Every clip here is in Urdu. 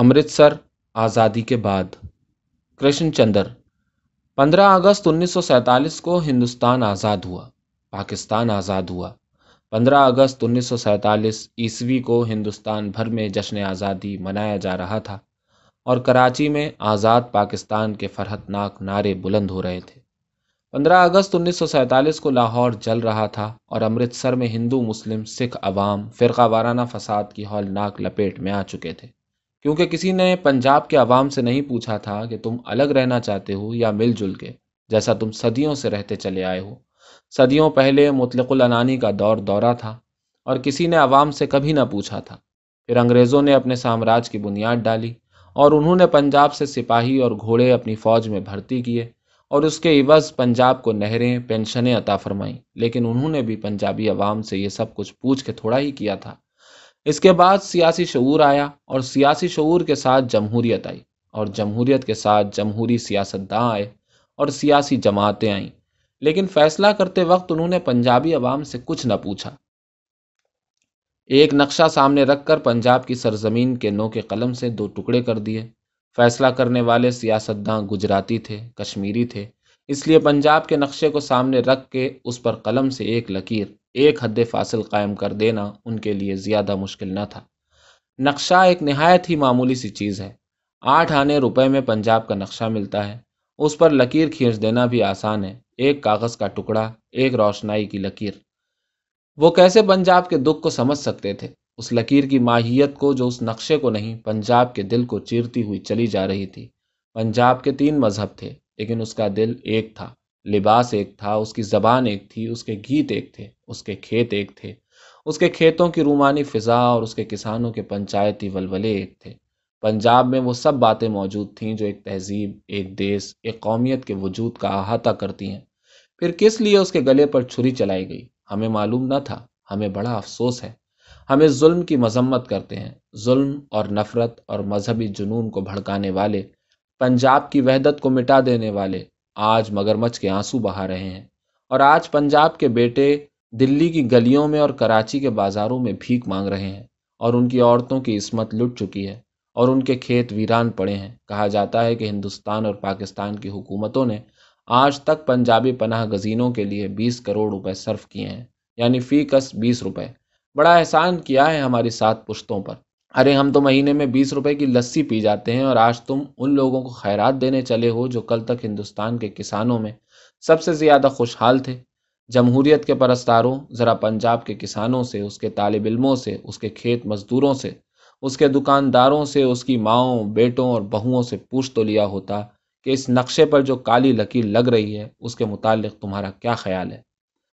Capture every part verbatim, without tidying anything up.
امرتسر آزادی کے بعد. کرشن چندر. پندرہ اگست انیس سو سینتالیس کو ہندوستان آزاد ہوا، پاکستان آزاد ہوا. پندرہ اگست انیس سو سینتالیس عیسوی کو ہندوستان بھر میں جشن آزادی منایا جا رہا تھا اور کراچی میں آزاد پاکستان کے فرحت ناک نعرے بلند ہو رہے تھے. پندرہ اگست انیس سو سینتالیس کو لاہور جل رہا تھا اور امرتسر میں ہندو، مسلم، سکھ عوام فرقہ وارانہ فساد کی ہولناک لپیٹ میں آ چکے تھے، کیونکہ کسی نے پنجاب کے عوام سے نہیں پوچھا تھا کہ تم الگ رہنا چاہتے ہو یا مل جل کے، جیسا تم صدیوں سے رہتے چلے آئے ہو. صدیوں پہلے مطلق العنانی کا دور دورہ تھا اور کسی نے عوام سے کبھی نہ پوچھا تھا. پھر انگریزوں نے اپنے سامراج کی بنیاد ڈالی اور انہوں نے پنجاب سے سپاہی اور گھوڑے اپنی فوج میں بھرتی کیے اور اس کے عوض پنجاب کو نہریں، پینشنیں عطا فرمائیں. لیکن انہوں نے بھی پنجابی عوام سے یہ سب کچھ پوچھ کے تھوڑا ہی کیا تھا. اس کے بعد سیاسی شعور آیا اور سیاسی شعور کے ساتھ جمہوریت آئی اور جمہوریت کے ساتھ جمہوری سیاستداں آئے اور سیاسی جماعتیں آئیں. لیکن فیصلہ کرتے وقت انہوں نے پنجابی عوام سے کچھ نہ پوچھا. ایک نقشہ سامنے رکھ کر پنجاب کی سرزمین کے نوک قلم سے دو ٹکڑے کر دیے. فیصلہ کرنے والے سیاستداں گجراتی تھے، کشمیری تھے، اس لیے پنجاب کے نقشے کو سامنے رکھ کے اس پر قلم سے ایک لکیر، ایک حد فاصل قائم کر دینا ان کے لیے زیادہ مشکل نہ تھا. نقشہ ایک نہایت ہی معمولی سی چیز ہے. آٹھ آنے روپے میں پنجاب کا نقشہ ملتا ہے، اس پر لکیر کھینچ دینا بھی آسان ہے. ایک کاغذ کا ٹکڑا، ایک روشنائی کی لکیر. وہ کیسے پنجاب کے دکھ کو سمجھ سکتے تھے، اس لکیر کی ماہیت کو جو اس نقشے کو نہیں پنجاب کے دل کو چیرتی ہوئی چلی جا رہی تھی. پنجاب کے تین مذہب تھے لیکن اس کا دل ایک تھا، لباس ایک تھا، اس کی زبان ایک تھی، اس کے گیت ایک تھے، اس کے کھیت ایک تھے، اس کے کھیتوں کی رومانی فضا اور اس کے کسانوں کے پنچایتی ولولے ایک تھے. پنجاب میں وہ سب باتیں موجود تھیں جو ایک تہذیب، ایک دیس، ایک قومیت کے وجود کا احاطہ کرتی ہیں. پھر کس لیے اس کے گلے پر چھری چلائی گئی ہمیں معلوم نہ تھا. ہمیں بڑا افسوس ہے. ہمیں ظلم کی مذمت کرتے ہیں. ظلم اور نفرت اور مذہبی جنون کو بھڑکانے والے، پنجاب کی وحدت کو مٹا دینے والے آج مگرمچھ کے آنسو بہا رہے ہیں. اور آج پنجاب کے بیٹے دلی کی گلیوں میں اور کراچی کے بازاروں میں بھیک مانگ رہے ہیں اور ان کی عورتوں کی عصمت لٹ چکی ہے اور ان کے کھیت ویران پڑے ہیں. کہا جاتا ہے کہ ہندوستان اور پاکستان کی حکومتوں نے آج تک پنجابی پناہ گزینوں کے لیے بیس کروڑ روپے صرف کیے ہیں، یعنی فی کس بیس روپے. بڑا احسان کیا ہے ہماری سات پشتوں پر. ارے ہم تو مہینے میں بیس روپے کی لسی پی جاتے ہیں اور آج تم ان لوگوں کو خیرات دینے چلے ہو جو کل تک ہندوستان کے کسانوں میں سب سے زیادہ خوشحال تھے. جمہوریت کے پرستاروں، ذرا پنجاب کے کسانوں سے، اس کے طالب علموں سے، اس کے کھیت مزدوروں سے، اس کے دکانداروں سے، اس کی ماؤں، بیٹوں اور بہوؤں سے پوچھ تو لیا ہوتا کہ اس نقشے پر جو کالی لکیر لگ رہی ہے اس کے متعلق تمہارا کیا خیال ہے.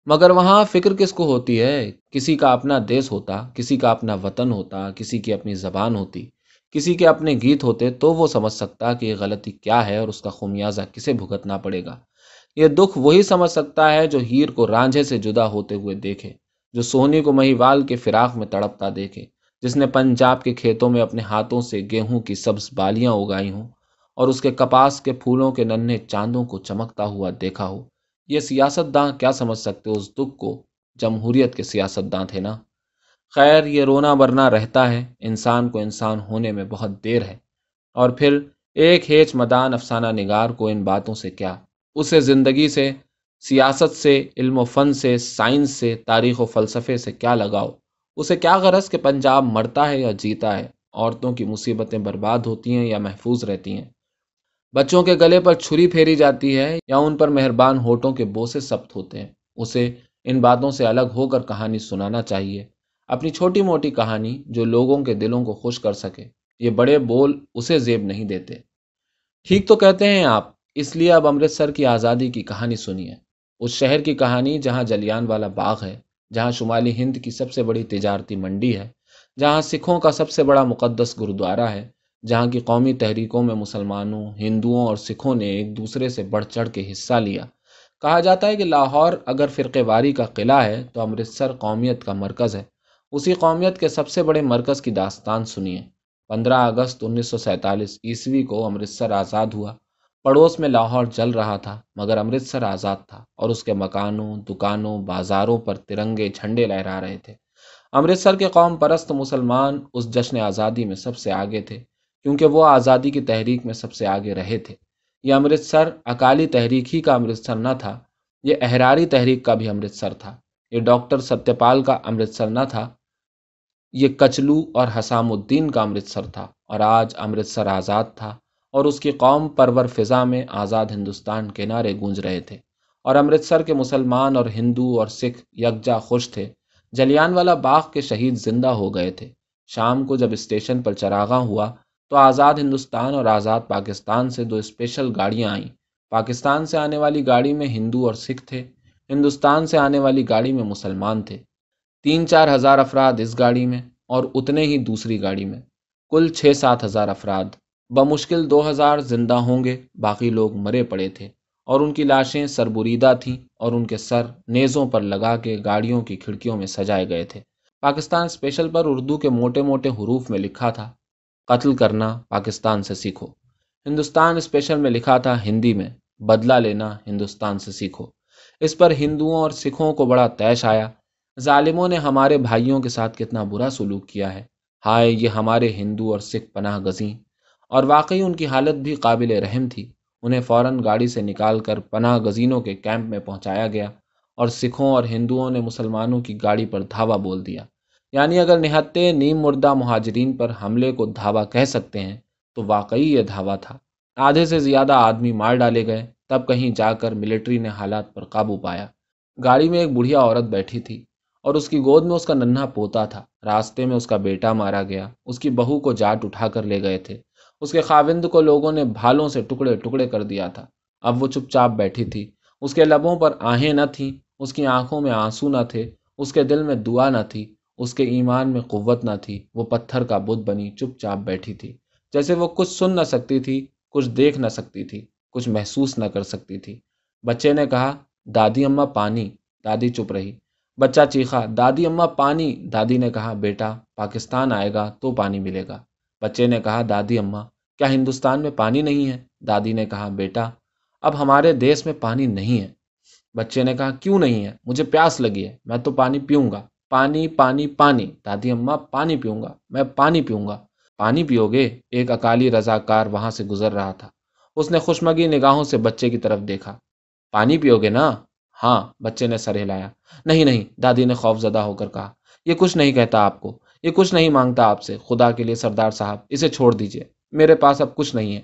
مگر وہاں فکر کس کو ہوتی ہے؟ کسی کا اپنا دیس ہوتا، کسی کا اپنا وطن ہوتا، کسی کی اپنی زبان ہوتی، کسی کے اپنے گیت ہوتے تو وہ سمجھ سکتا کہ یہ غلطی کیا ہے اور اس کا خمیازہ کسے بھگتنا پڑے گا. یہ دکھ وہی سمجھ سکتا ہے جو ہیر کو رانجھے سے جدا ہوتے ہوئے دیکھے، جو سونی کو مہیوال کے فراق میں تڑپتا دیکھے، جس نے پنجاب کے کھیتوں میں اپنے ہاتھوں سے گیہوں کی سبز بالیاں اگائی ہوں اور اس کے کپاس کے پھولوں کے ننھے چاندوں کو چمکتا ہوا دیکھا ہو. یہ سیاستداں کیا سمجھ سکتے اس دکھ کو؟ جمہوریت کے سیاستداں تھے نا. خیر، یہ رونا برنا رہتا ہے، انسان کو انسان ہونے میں بہت دیر ہے. اور پھر ایک ہیچ مدان افسانہ نگار کو ان باتوں سے کیا. اسے زندگی سے، سیاست سے، علم و فن سے، سائنس سے، تاریخ و فلسفے سے کیا لگاؤ. اسے کیا غرض کہ پنجاب مرتا ہے یا جیتا ہے، عورتوں کی مصیبتیں برباد ہوتی ہیں یا محفوظ رہتی ہیں، بچوں کے گلے پر چھری پھیری جاتی ہے یا ان پر مہربان ہونٹوں کے بوسے ثبت ہوتے ہیں. اسے ان باتوں سے الگ ہو کر کہانی سنانا چاہیے، اپنی چھوٹی موٹی کہانی جو لوگوں کے دلوں کو خوش کر سکے. یہ بڑے بول اسے زیب نہیں دیتے. ٹھیک تو کہتے ہیں آپ. اس لیے اب امرتسر کی آزادی کی کہانی سنیے، اس شہر کی کہانی جہاں جلیان والا باغ ہے، جہاں شمالی ہند کی سب سے بڑی تجارتی منڈی ہے، جہاں سکھوں کا سب سے بڑا مقدس گرودوارہ ہے، جہاں کی قومی تحریکوں میں مسلمانوں، ہندوؤں اور سکھوں نے ایک دوسرے سے بڑھ چڑھ کے حصہ لیا. کہا جاتا ہے کہ لاہور اگر فرقے واری کا قلعہ ہے تو امرتسر قومیت کا مرکز ہے. اسی قومیت کے سب سے بڑے مرکز کی داستان سنیے. پندرہ اگست انیس سو سینتالیس عیسوی کو امرتسر آزاد ہوا. پڑوس میں لاہور جل رہا تھا مگر امرتسر آزاد تھا اور اس کے مکانوں، دکانوں، بازاروں پر ترنگے جھنڈے لہرا رہے تھے. امرتسر کے قوم پرست مسلمان اس جشن آزادی میں سب سے آگے تھے. کیونکہ وہ آزادی کی تحریک میں سب سے آگے رہے تھے. یہ امرتسر اکالی تحریک ہی کا امرتسر نہ تھا، یہ احراری تحریک کا بھی امرتسر تھا. یہ ڈاکٹر ستیہ پال کا امرتسر نہ تھا، یہ کچلو اور حسام الدین کا امرتسر تھا. اور آج امرتسر آزاد تھا اور اس کی قوم پرور فضا میں آزاد ہندوستان کے نعرے گونج رہے تھے. اور امرتسر کے مسلمان اور ہندو اور سکھ یکجا خوش تھے. جلیان والا باغ کے شہید زندہ ہو گئے تھے. شام کو جب اسٹیشن پر چراغاں ہوا تو آزاد ہندوستان اور آزاد پاکستان سے دو اسپیشل گاڑیاں آئیں. پاکستان سے آنے والی گاڑی میں ہندو اور سکھ تھے، ہندوستان سے آنے والی گاڑی میں مسلمان تھے. تین چار ہزار افراد اس گاڑی میں اور اتنے ہی دوسری گاڑی میں، کل چھ سات ہزار افراد. بمشکل دو ہزار زندہ ہوں گے، باقی لوگ مرے پڑے تھے اور ان کی لاشیں سربریدہ تھیں اور ان کے سر نیزوں پر لگا کے گاڑیوں کی کھڑکیوں میں سجائے گئے تھے. پاکستان اسپیشل پر اردو کے موٹے موٹے حروف میں لکھا تھا، قتل کرنا پاکستان سے سیکھو. ہندوستان اسپیشل میں لکھا تھا ہندی میں، بدلہ لینا ہندوستان سے سیکھو. اس پر ہندوؤں اور سکھوں کو بڑا طیش آیا. ظالموں نے ہمارے بھائیوں کے ساتھ کتنا برا سلوک کیا ہے، ہائے یہ ہمارے ہندو اور سکھ پناہ گزیں. اور واقعی ان کی حالت بھی قابل رحم تھی. انہیں فوراً گاڑی سے نکال کر پناہ گزینوں کے کیمپ میں پہنچایا گیا اور سکھوں اور ہندوؤں نے مسلمانوں کی گاڑی پر دھاوا بول دیا. یعنی اگر نہتے نیم مردہ مہاجرین پر حملے کو دھاوا کہہ سکتے ہیں تو واقعی یہ دھاوا تھا. آدھے سے زیادہ آدمی مار ڈالے گئے. تب کہیں جا کر ملٹری نے حالات پر قابو پایا. گاڑی میں ایک بڑھیا عورت بیٹھی تھی اور اس کی گود میں اس کا ننھا پوتا تھا. راستے میں اس کا بیٹا مارا گیا. اس کی بہو کو جاٹ اٹھا کر لے گئے تھے. اس کے خاوند کو لوگوں نے بھالوں سے ٹکڑے ٹکڑے کر دیا تھا. اب وہ چپ چاپ بیٹھی تھی. اس کے لبوں پر آہیں نہ تھیں، اس کی آنکھوں میں آنسو نہ تھے، اس کے دل میں دعا نہ تھی، اس کے ایمان میں قوت نہ تھی. وہ پتھر کا بت بنی چپ چاپ بیٹھی تھی، جیسے وہ کچھ سن نہ سکتی تھی، کچھ دیکھ نہ سکتی تھی، کچھ محسوس نہ کر سکتی تھی. بچے نے کہا، دادی اماں پانی. دادی چپ رہی. بچہ چیخا، دادی اماں پانی. دادی نے کہا، بیٹا پاکستان آئے گا تو پانی ملے گا. بچے نے کہا، دادی اماں کیا ہندوستان میں پانی نہیں ہے؟ دادی نے کہا، بیٹا اب ہمارے دیس میں پانی نہیں ہے. بچے نے کہا، کیوں نہیں ہے؟ مجھے پیاس لگی ہے، میں تو پانی پیوں گا. پانی پانی پانی. دادی اماں پانی پیوں گا، میں پانی پیوں گا. پانی پیو گے؟ ایک اکالی رضاکار وہاں سے گزر رہا تھا. اس نے خوشمگی نگاہوں سے بچے کی طرف دیکھا. پانی پیو گے نا؟ ہاں. بچے نے سر ہلایا. نہیں نہیں، دادی نے خوف زدہ ہو کر کہا، یہ کچھ نہیں کہتا آپ کو، یہ کچھ نہیں مانگتا آپ سے. خدا کے لیے سردار صاحب اسے چھوڑ دیجئے، میرے پاس اب کچھ نہیں ہے.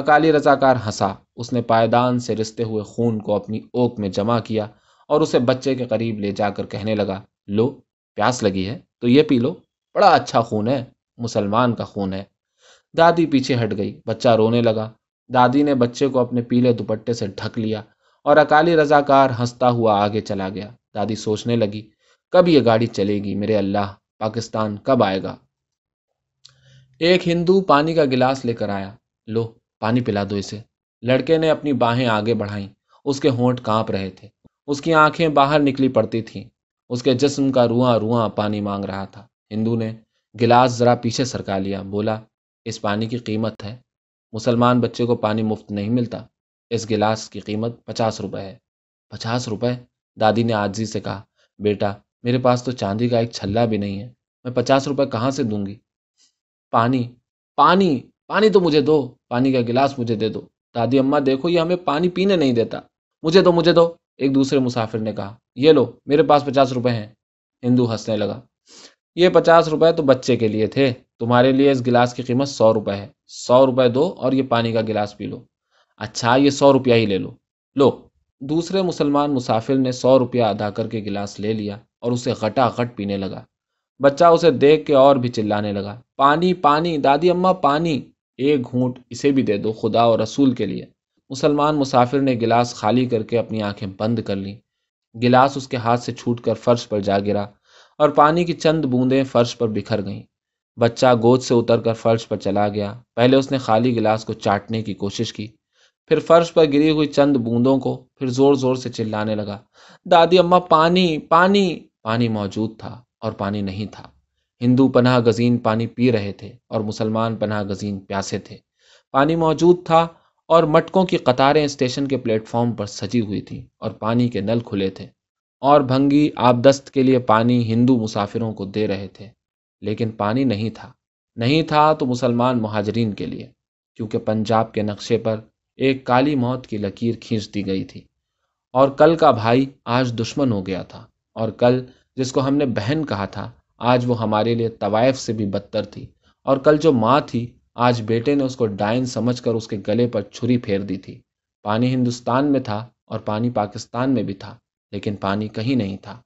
اکالی رضاکار ہنسا. اس نے پائدان سے رستے ہوئے خون کو اپنی اوک میں جمع کیا اور اسے بچے کے قریب لے جا کر کہنے لگا، لو پیاس لگی ہے تو یہ پی لو، بڑا اچھا خون ہے، مسلمان کا خون ہے. دادی پیچھے ہٹ گئی. بچہ رونے لگا. دادی نے بچے کو اپنے پیلے دوپٹے سے ڈھک لیا اور اکالی رضاکار ہنستا ہوا آگے چلا گیا. دادی سوچنے لگی، کب یہ گاڑی چلے گی؟ میرے اللہ، پاکستان کب آئے گا؟ ایک ہندو پانی کا گلاس لے کر آیا. لو پانی پلا دو اسے. لڑکے نے اپنی باہیں آگے بڑھائیں. اس کے ہونٹ کانپ رہے تھے، اس کی آنکھیں باہر نکلی پڑتی تھیں، اس کے جسم کا رواں رواں پانی مانگ رہا تھا. ہندو نے گلاس ذرا پیچھے سرکا لیا. بولا، اس پانی کی قیمت ہے. مسلمان بچے کو پانی مفت نہیں ملتا. اس گلاس کی قیمت پچاس روپے ہے. پچاس روپے؟ دادی نے عاجزی سے کہا، بیٹا میرے پاس تو چاندی کا ایک چھلا بھی نہیں ہے، میں پچاس روپے کہاں سے دوں گی؟ پانی پانی پانی تو مجھے دو، پانی کا گلاس مجھے دے دو. دادی اماں دیکھو، یہ ہمیں پانی پینے نہیں دیتا. مجھے دو مجھے دو، ایک دوسرے مسافر نے کہا. یہ لو، میرے پاس پچاس روپے ہیں. ہندو ہنسنے لگا. یہ پچاس روپے تو بچے کے لیے تھے، تمہارے لیے اس گلاس کی قیمت سو روپے ہے. سو روپے دو اور یہ پانی کا گلاس پی لو. اچھا، یہ سو روپیہ ہی لے لو. لو. دوسرے مسلمان مسافر نے سو روپیہ ادا کر کے گلاس لے لیا اور اسے گھٹا گھٹ پینے لگا. بچہ اسے دیکھ کے اور بھی چلانے لگا، پانی پانی، دادی اماں پانی. ایک گھونٹ اسے بھی دے دو، خدا اور رسول کے لیے. مسلمان مسافر نے گلاس خالی کر کے اپنی آنکھیں بند کر لیں. گلاس اس کے ہاتھ سے چھوٹ کر فرش پر جا گرا اور پانی کی چند بوندیں فرش پر بکھر گئیں. بچہ گود سے اتر کر فرش پر چلا گیا. پہلے اس نے خالی گلاس کو چاٹنے کی کوشش کی، پھر فرش پر گری ہوئی چند بوندوں کو، پھر زور زور سے چلانے لگا، دادی اماں پانی پانی. پانی موجود تھا اور پانی نہیں تھا. ہندو پناہ گزین پانی پی رہے تھے اور مسلمان پناہ گزین پیاسے تھے. پانی موجود تھا اور مٹکوں کی قطاریں اسٹیشن کے پلیٹ فارم پر سجی ہوئی تھیں اور پانی کے نل کھلے تھے اور بھنگی آبدست کے لیے پانی ہندو مسافروں کو دے رہے تھے. لیکن پانی نہیں تھا. نہیں تھا تو مسلمان مہاجرین کے لیے، کیونکہ پنجاب کے نقشے پر ایک کالی موت کی لکیر کھینچ دی گئی تھی، اور کل کا بھائی آج دشمن ہو گیا تھا، اور کل جس کو ہم نے بہن کہا تھا آج وہ ہمارے لیے طوائف سے بھی بدتر تھی، اور کل جو ماں تھی آج بیٹے نے اس کو ڈائن سمجھ کر اس کے گلے پر چھری پھیر دی تھی۔ پانی ہندوستان میں تھا اور پانی پاکستان میں بھی تھا، لیکن پانی کہیں نہیں تھا،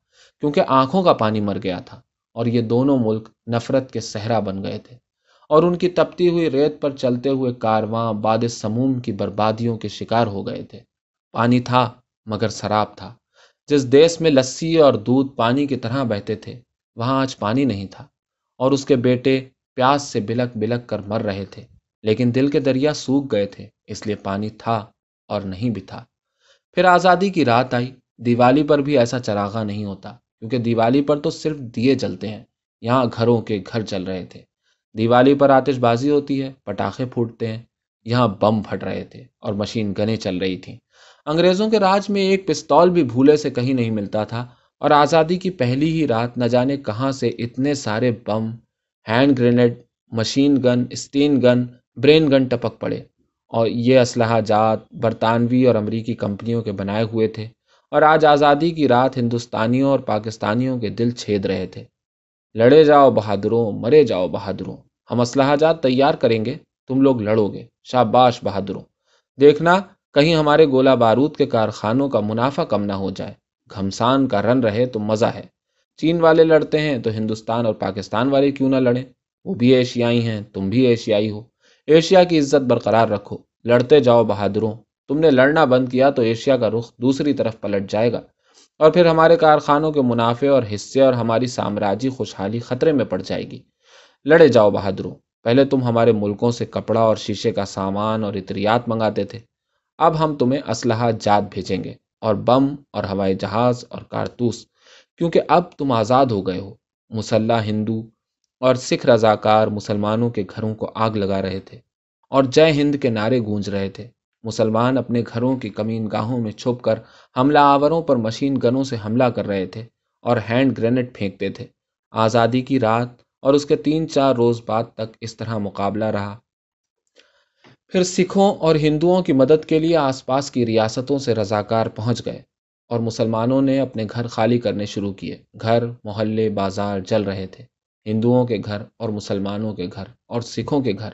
کیونکہ آنکھوں کا پانی مر گیا تھا، اور یہ دونوں ملک نفرت کے صحرا بن گئے تھے، اور ان کی تپتی ہوئی ریت پر چلتے ہوئے کارواں باد سموم کی بربادیوں کے شکار ہو گئے تھے۔ پانی تھا مگر سراب تھا۔ جس دیس میں لسی اور دودھ پانی کی طرح بہتے تھے، وہاں آج پانی نہیں تھا، اور اس کے بیٹے پیاس سے بلک بلک کر مر رہے تھے، لیکن دل کے دریا سوکھ گئے تھے، اس لیے پانی تھا اور نہیں بھی تھا۔ پھر آزادی کی رات آئی۔ دیوالی پر بھی ایسا چراغا نہیں ہوتا، کیونکہ دیوالی پر تو صرف دیے جلتے ہیں، یہاں گھروں کے گھر جل رہے تھے۔ دیوالی پر آتش بازی ہوتی ہے، پٹاخے پھوٹتے ہیں، یہاں بم پھٹ رہے تھے اور مشین گنیں چل رہی تھیں۔ انگریزوں کے راج میں ایک پستول بھی بھولے سے کہیں نہیں ملتا تھا، اور آزادی کی پہلی ہی رات نہ جانے کہاں سے اتنے سارے بم، hand grenade, machine gun, Sten gun, Bren gun ٹپک پڑے، اور یہ اسلحہ جات برطانوی اور امریکی کمپنیوں کے بنائے ہوئے تھے، اور آج آزادی کی رات ہندوستانیوں اور پاکستانیوں کے دل چھید رہے تھے۔ لڑے جاؤ بہادروں، مرے جاؤ بہادروں، ہم اسلحہ جات تیار کریں گے، تم لوگ لڑو گے، شاباش بہادروں، دیکھنا کہیں ہمارے گولہ بارود کے کارخانوں کا منافع کم نہ ہو جائے، گھمسان کا رن رہے تو مزہ ہے۔ چین والے لڑتے ہیں تو ہندوستان اور پاکستان والے کیوں نہ لڑیں، وہ بھی ایشیائی ہیں، تم بھی ایشیائی ہو، ایشیا کی عزت برقرار رکھو، لڑتے جاؤ بہادروں۔ تم نے لڑنا بند کیا تو ایشیا کا رخ دوسری طرف پلٹ جائے گا، اور پھر ہمارے کارخانوں کے منافع اور حصے اور ہماری سامراجی خوشحالی خطرے میں پڑ جائے گی۔ لڑے جاؤ بہادروں۔ پہلے تم ہمارے ملکوں سے کپڑا اور شیشے کا سامان اور اطریات منگاتے تھے، اب ہم تمہیں اسلحہ جات بھیجیں گے، اور بم اور ہوائی جہاز اور کارتوس، کیونکہ اب تم آزاد ہو گئے ہو۔ مسلح ہندو اور سکھ رضاکار مسلمانوں کے گھروں کو آگ لگا رہے تھے، اور جے ہند کے نعرے گونج رہے تھے۔ مسلمان اپنے گھروں کی کمین گاہوں میں چھپ کر حملہ آوروں پر مشین گنوں سے حملہ کر رہے تھے اور ہینڈ گرینیڈ پھینکتے تھے۔ آزادی کی رات اور اس کے تین چار روز بعد تک اس طرح مقابلہ رہا۔ پھر سکھوں اور ہندوؤں کی مدد کے لیے آس پاس کی ریاستوں سے رضاکار پہنچ گئے، اور مسلمانوں نے اپنے گھر خالی کرنے شروع کیے۔ گھر، محلے، بازار جل رہے تھے، ہندوؤں کے گھر اور مسلمانوں کے گھر اور سکھوں کے گھر،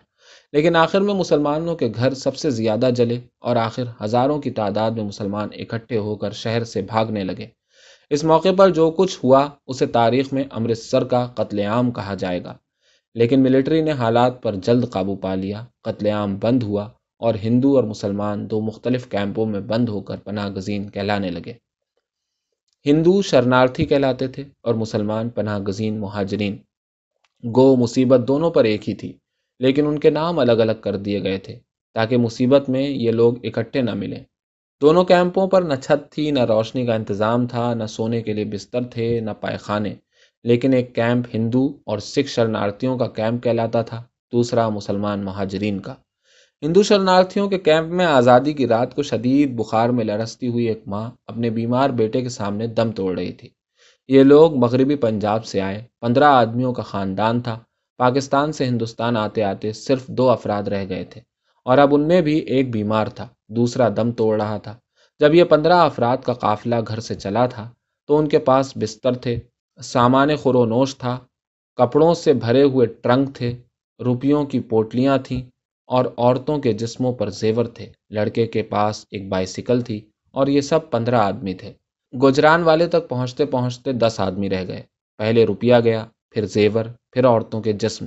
لیکن آخر میں مسلمانوں کے گھر سب سے زیادہ جلے، اور آخر ہزاروں کی تعداد میں مسلمان اکٹھے ہو کر شہر سے بھاگنے لگے۔ اس موقع پر جو کچھ ہوا اسے تاریخ میں امرتسر کا قتل عام کہا جائے گا، لیکن ملٹری نے حالات پر جلد قابو پا لیا۔ قتل عام بند ہوا اور ہندو اور مسلمان دو مختلف کیمپوں میں بند ہو کر پناہ گزین کہلانے لگے۔ ہندو شرنارتھی کہلاتے تھے اور مسلمان پناہ گزین مہاجرین۔ گو مصیبت دونوں پر ایک ہی تھی، لیکن ان کے نام الگ الگ کر دیے گئے تھے تاکہ مصیبت میں یہ لوگ اکٹھے نہ ملیں۔ دونوں کیمپوں پر نہ چھت تھی، نہ روشنی کا انتظام تھا، نہ سونے کے لیے بستر تھے، نہ پائخانے، لیکن ایک کیمپ ہندو اور سکھ شرنارتھیوں کا کیمپ کہلاتا تھا، دوسرا مسلمان مہاجرین کا۔ ہندو شرنارتھیوں کے کیمپ میں آزادی کی رات کو شدید بخار میں لرستی ہوئی ایک ماں اپنے بیمار بیٹے کے سامنے دم توڑ رہی تھی۔ یہ لوگ مغربی پنجاب سے آئے، پندرہ آدمیوں کا خاندان تھا۔ پاکستان سے ہندوستان آتے آتے صرف دو افراد رہ گئے تھے، اور اب ان میں بھی ایک بیمار تھا، دوسرا دم توڑ رہا تھا۔ جب یہ پندرہ افراد کا قافلہ گھر سے چلا تھا تو ان کے پاس بستر تھے، سامان خورونوش تھا، کپڑوں سے بھرے ہوئے ٹرنک تھے، روپیوں کی پوٹلیاں تھیں، اور عورتوں کے جسموں پر زیور تھے۔ لڑکے کے پاس ایک بائیسیکل تھی، اور یہ سب پندرہ آدمی تھے۔ گجران والے تک پہنچتے پہنچتے دس آدمی رہ گئے۔ پہلے روپیہ گیا، پھر زیور، پھر عورتوں کے جسم۔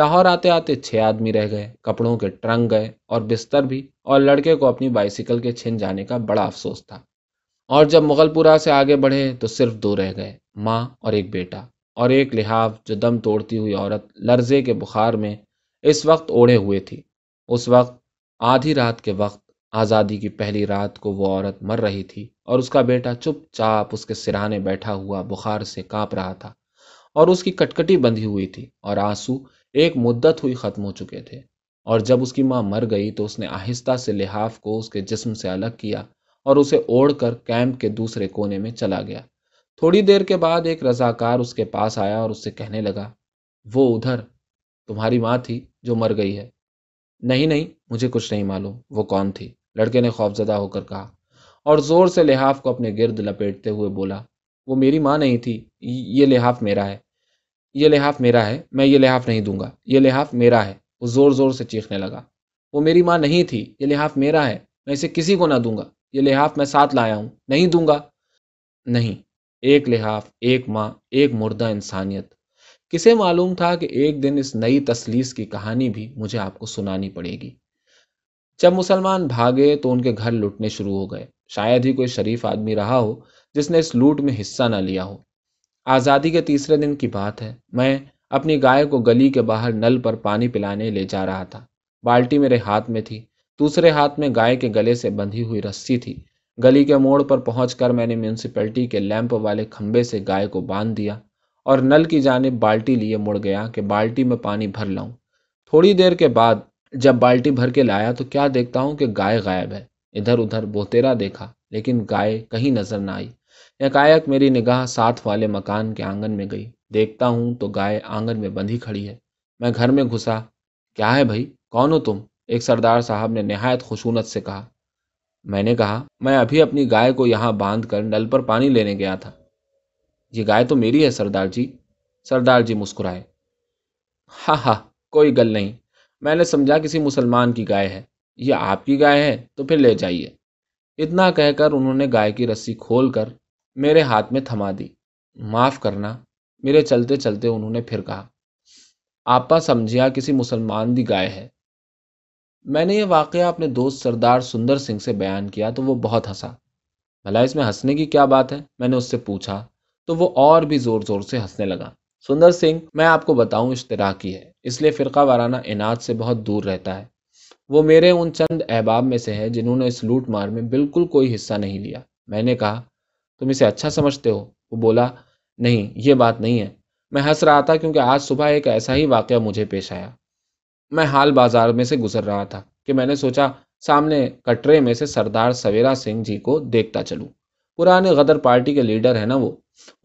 لاہور آتے آتے چھ آدمی رہ گئے، کپڑوں کے ٹرنک گئے اور بستر بھی، اور لڑکے کو اپنی بائیسیکل کے چھن جانے کا بڑا افسوس تھا۔ اور جب مغل پورہ سے آگے بڑھے تو صرف دو رہ گئے، ماں اور ایک بیٹا، اور ایک لحاف جو دم توڑتی ہوئی عورت لرزے کے بخار میں اس وقت اوڑھے ہوئے تھی۔ اس وقت آدھی رات کے وقت آزادی کی پہلی رات کو وہ عورت مر رہی تھی، اور اس کا بیٹا چپ چاپ اس کے سرہانے بیٹھا ہوا بخار سے کانپ رہا تھا، اور اس کی کٹکٹی بندھی ہوئی تھی، اور آنسو ایک مدت ہوئی ختم ہو چکے تھے۔ اور جب اس کی ماں مر گئی تو اس نے آہستہ سے لحاف کو اس کے جسم سے الگ کیا اور اسے اوڑھ کر کیمپ کے دوسرے کونے میں چلا گیا۔ تھوڑی دیر کے بعد ایک رضاکار اس کے پاس آیا اور اس سے کہنے لگا، وہ ادھر تمہاری ماں تھی جو مر گئی ہے۔ نہیں نہیں، مجھے کچھ نہیں معلوم، وہ کون تھی؟ لڑکے نے خوفزدہ ہو کر کہا اور زور سے لحاف کو اپنے گرد لپیٹتے ہوئے بولا، وہ میری ماں نہیں تھی، یہ لحاف میرا ہے، یہ لحاف میرا ہے، میں یہ لحاف نہیں دوں گا، یہ لحاف میرا ہے۔ وہ زور زور سے چیخنے لگا، وہ میری ماں نہیں تھی، یہ لحاف میرا ہے، میں اسے کسی کو نہ دوں گا، یہ لحاف میں ساتھ لایا ہوں، نہیں دوں گا۔ نہیں، ایک لحاف، ایک ماں، ایک مردہ انسانیت۔ کسے معلوم تھا کہ ایک دن اس نئی تسلیس کی کہانی بھی مجھے آپ کو سنانی پڑے گی۔ جب مسلمان بھاگے تو ان کے گھر لوٹنے شروع ہو گئے۔ شاید ہی کوئی شریف آدمی رہا ہو جس نے اس لوٹ میں حصہ نہ لیا ہو۔ آزادی کے تیسرے دن کی بات ہے، میں اپنی گائے کو گلی کے باہر نل پر پانی پلانے لے جا رہا تھا۔ بالٹی میرے ہاتھ میں تھی، دوسرے ہاتھ میں گائے کے گلے سے بندھی ہوئی رسی تھی۔ گلی کے موڑ پر پہنچ کر میں نے میونسپلٹی کے لیمپ والے کھمبے سے گائے کو باندھ دیا اور نل کی جانب بالٹی لیے مڑ گیا کہ بالٹی میں پانی بھر لاؤں۔ تھوڑی دیر کے بعد جب بالٹی بھر کے لایا تو کیا دیکھتا ہوں کہ گائے غائب ہے۔ ادھر ادھر بہتیرا دیکھا لیکن گائے کہیں نظر نہ آئی۔ یکایک میری نگاہ ساتھ والے مکان کے آنگن میں گئی، دیکھتا ہوں تو گائے آنگن میں بندھی کھڑی ہے۔ میں گھر میں گھسا۔ کیا ہے بھائی، کون ہو تم؟ ایک سردار صاحب نے نہایت خشونت سے کہا۔ میں نے کہا، میں ابھی اپنی گائے کو یہاں باندھ کر نل پر پانی لینے گیا تھا۔ یہ گائے تو میری ہے سردار جی۔ سردار جی مسکرائے، ہاں ہاں کوئی گل نہیں، میں نے سمجھا کسی مسلمان کی گائے ہے، یہ آپ کی گائے ہے تو پھر لے جائیے۔ اتنا کہہ کر انہوں نے گائے کی رسی کھول کر میرے ہاتھ میں تھما دی۔ معاف کرنا، میرے چلتے چلتے انہوں نے پھر کہا، آپا سمجھیا کسی مسلمان دی گائے ہے۔ میں نے یہ واقعہ اپنے دوست سردار سندر سنگھ سے بیان کیا تو وہ بہت ہنسا۔ بھلا اس میں ہنسنے کی کیا بات ہے، میں نے اس سے پوچھا تو وہ اور بھی زور زور سے ہنسنے لگا۔ سندر سنگھ، میں آپ کو بتاؤں، اشتراکی ہے، اس لیے فرقہ وارانہ انعد سے بہت دور رہتا ہے۔ وہ میرے ان چند احباب میں سے ہے جنہوں نے اس لوٹ مار میں بالکل کوئی حصہ نہیں لیا۔ میں نے کہا، تم اسے اچھا سمجھتے ہو؟ وہ بولا، نہیں یہ بات نہیں ہے، میں ہنس رہا تھا کیونکہ آج صبح ایک ایسا ہی واقعہ مجھے پیش آیا۔ میں حال بازار میں سے گزر رہا تھا کہ میں نے سوچا سامنے کٹرے میں سے سردار سویرا سنگھ جی کو دیکھتا چلوں۔ پرانے غدر پارٹی کے لیڈر ہیں نا وہ،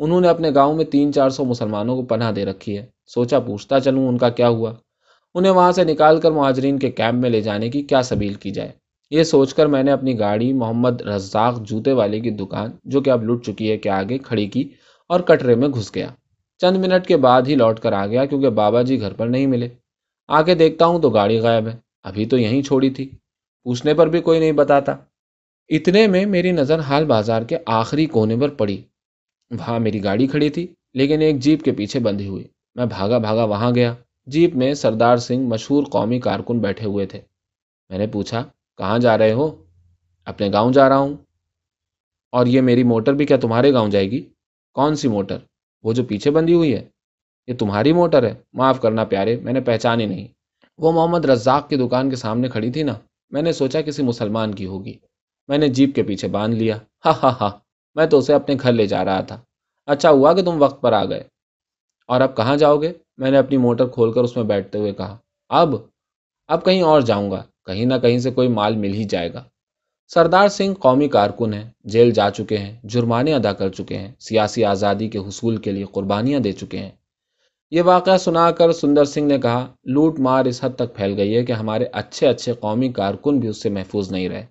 انہوں نے اپنے گاؤں میں تین چار سو مسلمانوں کو پناہ دے رکھی ہے۔ سوچا پوچھتا چلوں ان کا کیا ہوا، انہیں وہاں سے نکال کر مہاجرین کے کیمپ میں لے جانے کی کیا سبیل کی جائے۔ یہ سوچ کر میں نے اپنی گاڑی محمد رزاق جوتے والے کی دکان، جو کہ اب لٹ چکی ہے، کے آگے کھڑی کی اور کٹرے میں گھس گیا۔ چند منٹ کے بعد ہی لوٹ کر آ گیا کیونکہ بابا جی گھر پر نہیں ملے۔ آ کے دیکھتا ہوں تو گاڑی غائب ہے، ابھی تو یہیں چھوڑی تھی، پوچھنے پر بھی کوئی نہیں بتاتا۔ اتنے میں میری نظر حال بازار کے آخری کونے پر پڑی، وہاں میری گاڑی کھڑی تھی لیکن ایک جیپ کے پیچھے بندھی ہوئی۔ میں بھاگا بھاگا وہاں گیا، جیپ میں سردار سنگھ مشہور قومی کارکن بیٹھے ہوئے تھے۔ میں نے پوچھا، کہاں جا رہے ہو؟ اپنے گاؤں جا رہا ہوں۔ اور یہ میری موٹر بھی کیا تمہارے گاؤں جائے گی؟ کون سی موٹر؟ وہ جو پیچھے بندھی ہوئی ہے۔ یہ تمہاری موٹر ہے؟ معاف کرنا پیارے، میں نے پہچانی نہیں، وہ محمد رزاق کی دکان کے سامنے کھڑی تھی نا، میں نے سوچا کسی مسلمان کی ہوگی۔ میں نے جیپ کے پیچھے باندھ لیا، ہاں ہاں ہاں، میں تو اسے اپنے گھر لے جا رہا تھا، اچھا ہوا کہ تم وقت پر آ گئے۔ اور اب کہاں جاؤ گے؟ میں نے اپنی موٹر کھول کر اس میں بیٹھتے ہوئے کہا۔ اب اب کہیں اور جاؤں گا، کہیں نہ کہیں سے کوئی مال مل ہی جائے گا۔ سردار سنگھ قومی کارکن ہیں، جیل جا چکے ہیں، جرمانے ادا کر چکے ہیں، سیاسی آزادی کے حصول کے لیے قربانیاں دے چکے ہیں۔ یہ واقعہ سنا کر سندر سنگھ نے کہا، لوٹ مار اس حد تک پھیل گئی ہے کہ ہمارے اچھے اچھے قومی کارکن بھی اس سے محفوظ نہیں رہے۔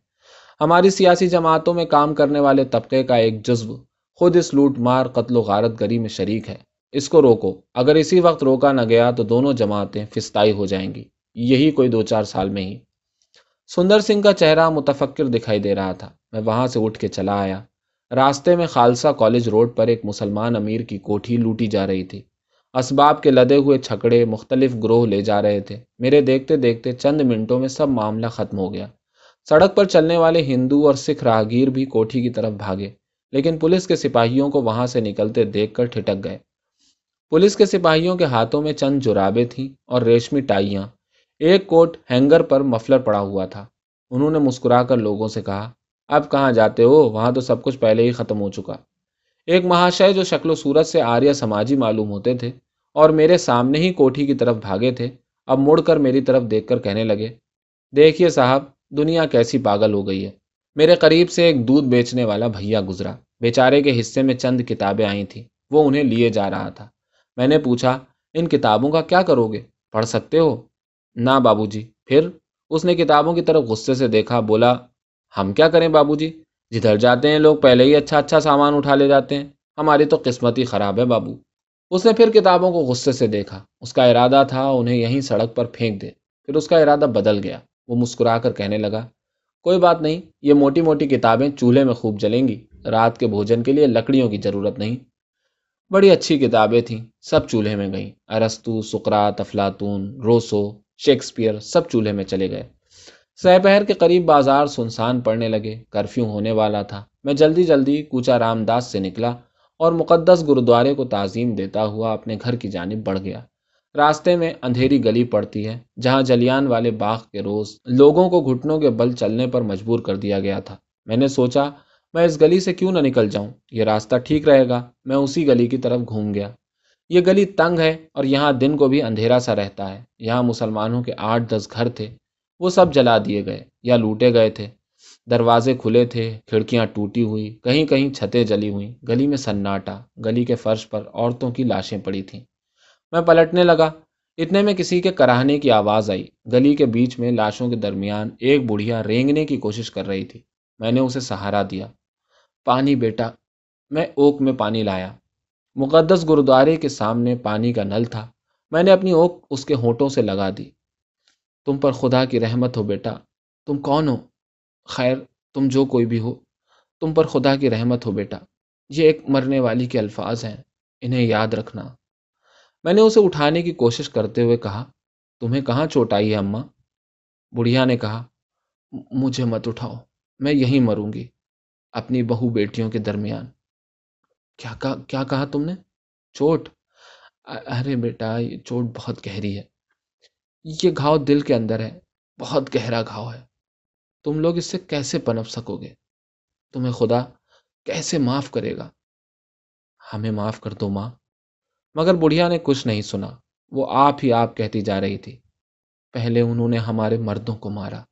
ہماری سیاسی جماعتوں میں کام کرنے والے طبقے کا ایک جزو خود اس لوٹ مار، قتل و غارت گری میں شریک ہے۔ اس کو روکو، اگر اسی وقت روکا نہ گیا تو دونوں جماعتیں فستائی ہو جائیں گی، یہی کوئی دو چار سال میں ہی۔ سندر سنگھ کا چہرہ متفکر دکھائی دے رہا تھا۔ میں وہاں سے اٹھ کے چلا آیا۔ راستے میں خالصہ کالج روڈ پر ایک مسلمان امیر کی کوٹھی لوٹی جا رہی تھی۔ اسباب کے لدے ہوئے چھکڑے مختلف گروہ لے جا رہے تھے۔ میرے دیکھتے دیکھتے چند منٹوں میں سب معاملہ ختم ہو گیا۔ سڑک پر چلنے والے ہندو اور سکھ راہگیر بھی کوٹھی کی طرف بھاگے، لیکن پولیس کے سپاہیوں کو وہاں سے نکلتے دیکھ کر ٹھٹک گئے۔ پولیس کے سپاہیوں کے ہاتھوں میں چند جرابیں تھیں اور ریشمی ٹائیاں، ایک کوٹ ہینگر پر مفلر پڑا ہوا تھا۔ انہوں نے مسکرا کر لوگوں سے کہا، اب کہاں جاتے ہو، وہاں تو سب کچھ پہلے ہی ختم ہو چکا۔ ایک مہاشے جو شکل و صورت سے آریہ سماجی معلوم ہوتے تھے اور میرے سامنے ہی کوٹھی کی طرف بھاگے تھے، اب مڑ کر میری طرف دیکھ کر کہنے لگے، دیکھیے صاحب دنیا کیسی پاگل ہو گئی ہے۔ میرے قریب سے ایک دودھ بیچنے والا بھیا گزرا، بیچارے کے حصے میں چند کتابیں آئی تھیں، وہ انہیں لیے جا رہا تھا۔ میں نے پوچھا، ان کتابوں کا کیا کرو گے؟ پڑھ سکتے ہو؟ نہ بابو جی۔ پھر اس نے کتابوں کی طرف غصے سے دیکھا، بولا، ہم کیا کریں بابو جی؟ جدھر جاتے ہیں لوگ پہلے ہی اچھا اچھا سامان اٹھا لے جاتے ہیں، ہماری تو قسمت ہی خراب ہے بابو۔ اس نے پھر کتابوں کو غصے سے دیکھا، اس کا ارادہ تھا انہیں یہیں سڑک پر پھینک دے، پھر اس کا ارادہ بدل گیا، وہ مسکرا کر کہنے لگا، کوئی بات نہیں، یہ موٹی موٹی کتابیں چولہے میں خوب جلیں گی، رات کے بھوجن کے لیے لکڑیوں کی ضرورت نہیں۔ بڑی اچھی کتابیں تھیں، سب چولہے میں گئیں، ارسطو، سقراط، افلاطون، روسو، شیکسپیئر، سب چولہے میں چلے گئے۔ سہ پہر کے قریب بازار سنسان پڑنے لگے، کرفیو ہونے والا تھا۔ میں جلدی جلدی کوچہ رام داس سے نکلا اور مقدس گرودوارے کو تعظیم دیتا ہوا اپنے گھر کی جانب بڑھ گیا۔ راستے میں اندھیری گلی پڑتی ہے جہاں جلیان والے باغ کے روز لوگوں کو گھٹنوں کے بل چلنے پر مجبور کر دیا گیا تھا۔ میں نے سوچا میں اس گلی سے کیوں نہ نکل جاؤں، یہ راستہ ٹھیک رہے گا۔ میں اسی گلی کی طرف گھوم گیا۔ یہ گلی تنگ ہے اور یہاں دن کو بھی اندھیرا سا رہتا ہے۔ یہاں مسلمانوں کے آٹھ دس گھر تھے، وہ سب جلا دیے گئے یا لوٹے گئے تھے۔ دروازے کھلے تھے، کھڑکیاں ٹوٹی ہوئی، کہیں کہیں چھتیں جلی ہوئیں۔ گلی میں سناٹا، گلی کے فرش پر عورتوں کی لاشیں پڑی تھیں۔ میں پلٹنے لگا، اتنے میں کسی کے کراہنے کی آواز آئی۔ گلی کے بیچ میں لاشوں کے درمیان ایک بوڑھیا رینگنے کی کوشش کر رہی تھی۔ میں نے اسے سہارا دیا۔ پانی بیٹا، میں اوک میں پانی لایا۔ مقدس گرودوارے کے سامنے پانی کا نل تھا، میں نے اپنی اوک اس کے ہونٹوں سے لگا دی۔ تم پر خدا کی رحمت ہو بیٹا، تم کون ہو؟ خیر، تم جو کوئی بھی ہو، تم پر خدا کی رحمت ہو بیٹا، یہ ایک مرنے والی کے الفاظ ہیں، انہیں یاد رکھنا۔ میں نے اسے اٹھانے کی کوشش کرتے ہوئے کہا، تمہیں کہاں چوٹ آئی ہے اماں؟ بڑھیا نے کہا، مجھے مت اٹھاؤ، میں یہیں مروں گی اپنی بہو بیٹیوں کے درمیان۔ کیا کہا کیا کہا تم نے؟ چوٹ؟ ارے بیٹا، یہ چوٹ بہت گہری ہے، یہ گھاؤ دل کے اندر ہے، بہت گہرا گھاؤ ہے، تم لوگ اس سے کیسے پنپ سکو گے؟ تمہیں خدا کیسے معاف کرے گا؟ ہمیں معاف کر دو ماں۔ مگر بڑھیا نے کچھ نہیں سنا، وہ آپ ہی آپ کہتی جا رہی تھی۔ پہلے انہوں نے ہمارے مردوں کو مارا،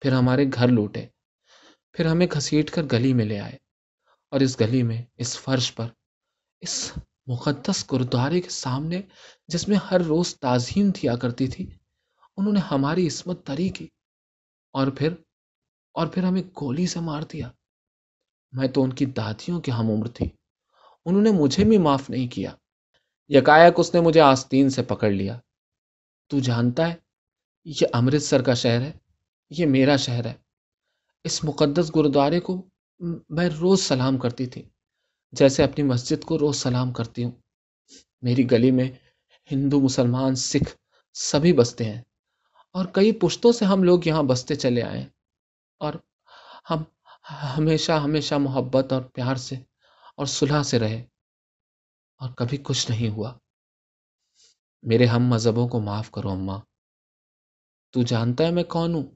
پھر ہمارے گھر لوٹے، پھر ہمیں گھسیٹ کر گلی میں لے آئے، اور اس گلی میں، اس فرش پر، اس مقدس گرودوارے کے سامنے جس میں ہر روز تعظیم کیا کرتی تھی، انہوں نے ہماری عصمت دری کی، اور پھر اور پھر ہمیں گولی سے مار دیا۔ میں تو ان کی دادیوں کی ہم عمر تھی، انہوں نے مجھے بھی معاف نہیں کیا۔ یکایک اس نے مجھے آستین سے پکڑ لیا۔ تو جانتا ہے، یہ امرتسر کا شہر ہے، یہ میرا شہر ہے۔ اس مقدس گرودوارے کو میں روز سلام کرتی تھی، جیسے اپنی مسجد کو روز سلام کرتی ہوں۔ میری گلی میں ہندو، مسلمان، سکھ سبھی بستے ہیں، اور کئی پشتوں سے ہم لوگ یہاں بستے چلے آئے ہیں، اور ہم ہمیشہ ہمیشہ محبت اور پیار سے اور صلح سے رہے، اور کبھی کچھ نہیں ہوا۔ میرے ہم مذہبوں کو معاف کرو اماں۔ تو جانتا ہے میں کون ہوں؟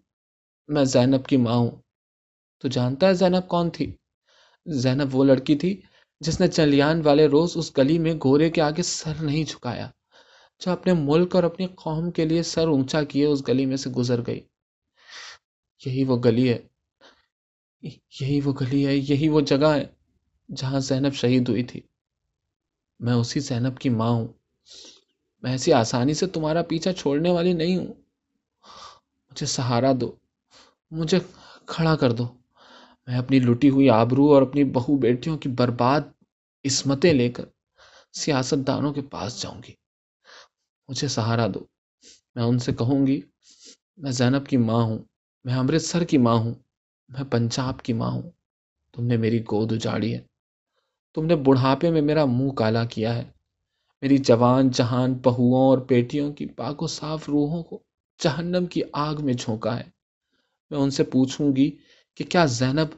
میں زینب کی ماں ہوں۔ تو جانتا ہے زینب کون تھی؟ زینب وہ لڑکی تھی جس نے جلیان والے روز اس گلی میں گورے کے آگے سر نہیں جھکایا، جو اپنے ملک اور اپنی قوم کے لیے سر اونچا کیے اس گلی میں سے گزر گئی۔ یہی وہ گلی ہے، یہی وہ گلی ہے، یہی وہ جگہ ہے جہاں زینب شہید ہوئی تھی۔ میں اسی زینب کی ماں ہوں۔ میں ایسی آسانی سے تمہارا پیچھا چھوڑنے والی نہیں ہوں۔ مجھے سہارا دو، مجھے کھڑا کر دو۔ میں اپنی لٹی ہوئی آبرو اور اپنی بہو بیٹیوں کی برباد عصمتیں لے کر سیاست دانوں کے پاس جاؤں گی۔ مجھے سہارا دو، میں ان سے کہوں گی، میں زینب کی ماں ہوں، میں امرتسر کی ماں ہوں، میں پنجاب کی ماں ہوں، تم نے میری گود اجاڑی ہے، تم نے بڑھاپے میں میرا منہ کالا کیا ہے، میری جوان جہان بہوؤں اور بیٹیوں کی پاک و صاف روحوں کو جہنم کی آگ میں جھونکا ہے۔ میں ان سے پوچھوں گی کہ کیا زینب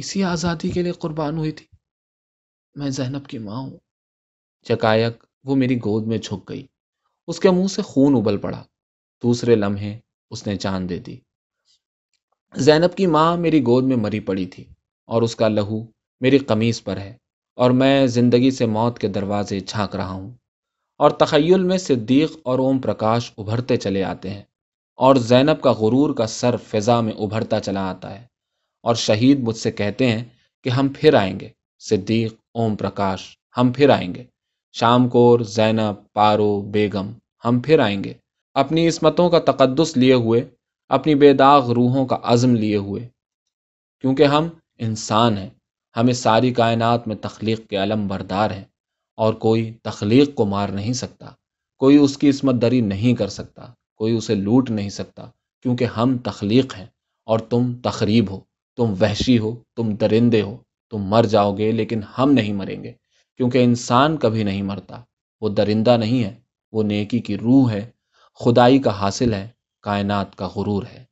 اسی آزادی کے لیے قربان ہوئی تھی؟ میں زینب کی ماں ہوں۔ یکایک وہ میری گود میں جھک گئی، اس کے منہ سے خون ابل پڑا۔ دوسرے لمحے اس نے جان دے دی۔ زینب کی ماں میری گود میں مری پڑی تھی، اور اس کا لہو میری قمیص پر ہے، اور میں زندگی سے موت کے دروازے جھانک رہا ہوں۔ اور تخیل میں صدیق اور اوم پرکاش ابھرتے چلے آتے ہیں، اور زینب کا غرور کا سر فضا میں ابھرتا چلا آتا ہے، اور شہید مجھ سے کہتے ہیں کہ ہم پھر آئیں گے۔ صدیق، اوم پرکاش، ہم پھر آئیں گے۔ شام کور، زینب، پارو بیگم، ہم پھر آئیں گے۔ اپنی عصمتوں کا تقدس لیے ہوئے، اپنی بے داغ روحوں کا عزم لیے ہوئے، کیونکہ ہم انسان ہیں، ہمیں ساری کائنات میں تخلیق کے علم بردار ہیں، اور کوئی تخلیق کو مار نہیں سکتا، کوئی اس کی عصمت دری نہیں کر سکتا، کوئی اسے لوٹ نہیں سکتا، کیونکہ ہم تخلیق ہیں اور تم تخریب ہو، تم وحشی ہو، تم درندے ہو، تم مر جاؤ گے لیکن ہم نہیں مریں گے، کیونکہ انسان کبھی نہیں مرتا، وہ درندہ نہیں ہے، وہ نیکی کی روح ہے، خدائی کا حاصل ہے، کائنات کا غرور ہے۔